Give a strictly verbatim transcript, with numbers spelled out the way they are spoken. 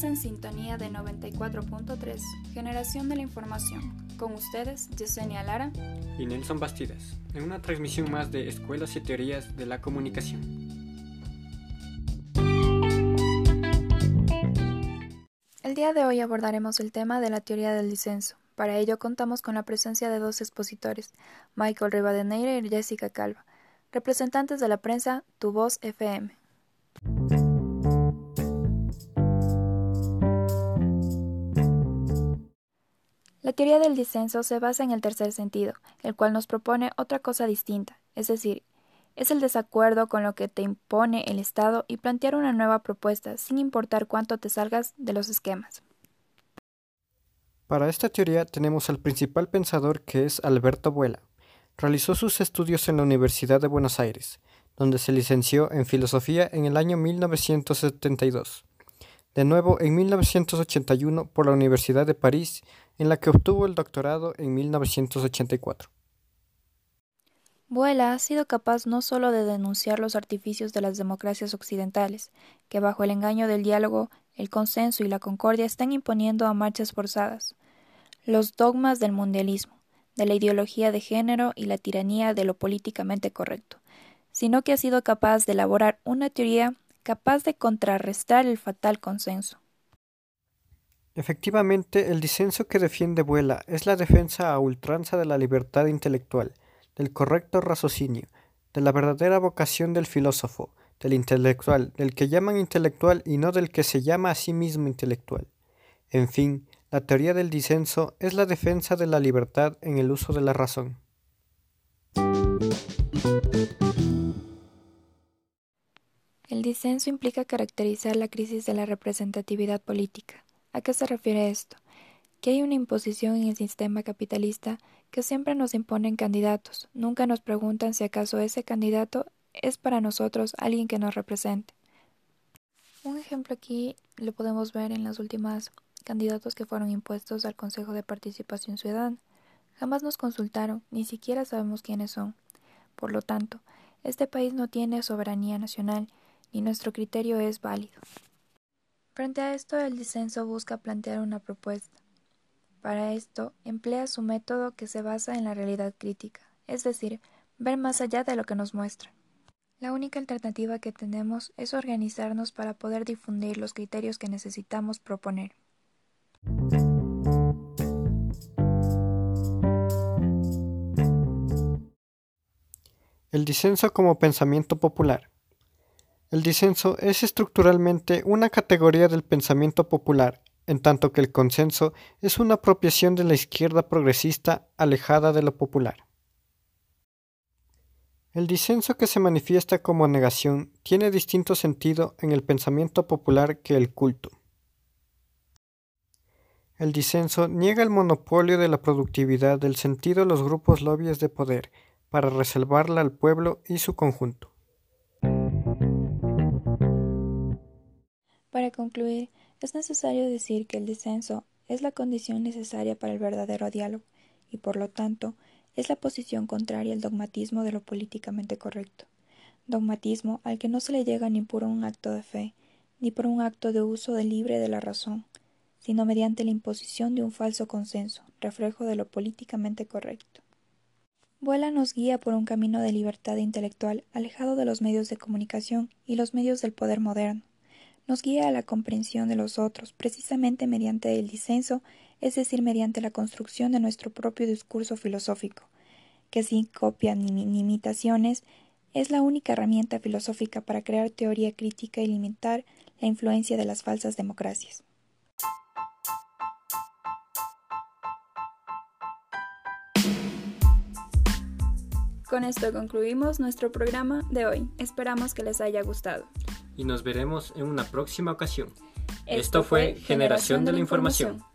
Estás en sintonía de noventa y cuatro punto tres, Generación de la Información, con ustedes Yesenia Lara y Nelson Bastidas, en una transmisión más de Escuelas y Teorías de la Comunicación. El día de hoy abordaremos el tema de la teoría del disenso. Para ello contamos con la presencia de dos expositores, Michael Ribadeneira y Jessica Calva, representantes de la prensa Tu Voz F M. La teoría del disenso se basa en el tercer sentido, el cual nos propone otra cosa distinta, es decir, es el desacuerdo con lo que te impone el Estado y plantear una nueva propuesta sin importar cuánto te salgas de los esquemas. Para esta teoría tenemos al principal pensador, que es Alberto Buela. Realizó sus estudios en la Universidad de Buenos Aires, donde se licenció en Filosofía en el año mil novecientos setenta y dos. De nuevo en mil novecientos ochenta y uno por la Universidad de París, en la que obtuvo el doctorado en mil novecientos ochenta y cuatro. Buela ha sido capaz no solo de denunciar los artificios de las democracias occidentales, que bajo el engaño del diálogo, el consenso y la concordia están imponiendo a marchas forzadas, los dogmas del mundialismo, de la ideología de género y la tiranía de lo políticamente correcto, sino que ha sido capaz de elaborar una teoría capaz de contrarrestar el fatal consenso. Efectivamente, el disenso que defiende Buela es la defensa a ultranza de la libertad intelectual, del correcto raciocinio, de la verdadera vocación del filósofo, del intelectual, del que llaman intelectual y no del que se llama a sí mismo intelectual. En fin, la teoría del disenso es la defensa de la libertad en el uso de la razón. El disenso implica caracterizar la crisis de la representatividad política. ¿A qué se refiere esto? Que hay una imposición en el sistema capitalista que siempre nos imponen candidatos, nunca nos preguntan si acaso ese candidato es para nosotros alguien que nos represente. Un ejemplo aquí lo podemos ver en las últimas candidatos que fueron impuestos al Consejo de Participación Ciudadana. Jamás nos consultaron, ni siquiera sabemos quiénes son. Por lo tanto, este país no tiene soberanía nacional, ni nuestro criterio es válido. Frente a esto, el disenso busca plantear una propuesta. Para esto, emplea su método que se basa en la realidad crítica, es decir, ver más allá de lo que nos muestra. La única alternativa que tenemos es organizarnos para poder difundir los criterios que necesitamos proponer. El disenso como pensamiento popular. El disenso es estructuralmente una categoría del pensamiento popular, en tanto que el consenso es una apropiación de la izquierda progresista alejada de lo popular. El disenso que se manifiesta como negación tiene distinto sentido en el pensamiento popular que el culto. El disenso niega el monopolio de la productividad del sentido a los grupos lobbies de poder para reservarla al pueblo y su conjunto. Para concluir, es necesario decir que el disenso es la condición necesaria para el verdadero diálogo y, por lo tanto, es la posición contraria al dogmatismo de lo políticamente correcto. Dogmatismo al que no se le llega ni por un acto de fe, ni por un acto de uso de libre de la razón, sino mediante la imposición de un falso consenso, reflejo de lo políticamente correcto. Buela nos guía por un camino de libertad intelectual alejado de los medios de comunicación y los medios del poder moderno. Nos guía a la comprensión de los otros, precisamente mediante el disenso, es decir, mediante la construcción de nuestro propio discurso filosófico, que sin copia ni imitaciones es la única herramienta filosófica para crear teoría crítica y limitar la influencia de las falsas democracias. Con esto concluimos nuestro programa de hoy. Esperamos que les haya gustado. Y nos veremos en una próxima ocasión. Esto, Esto fue Generación de la Información.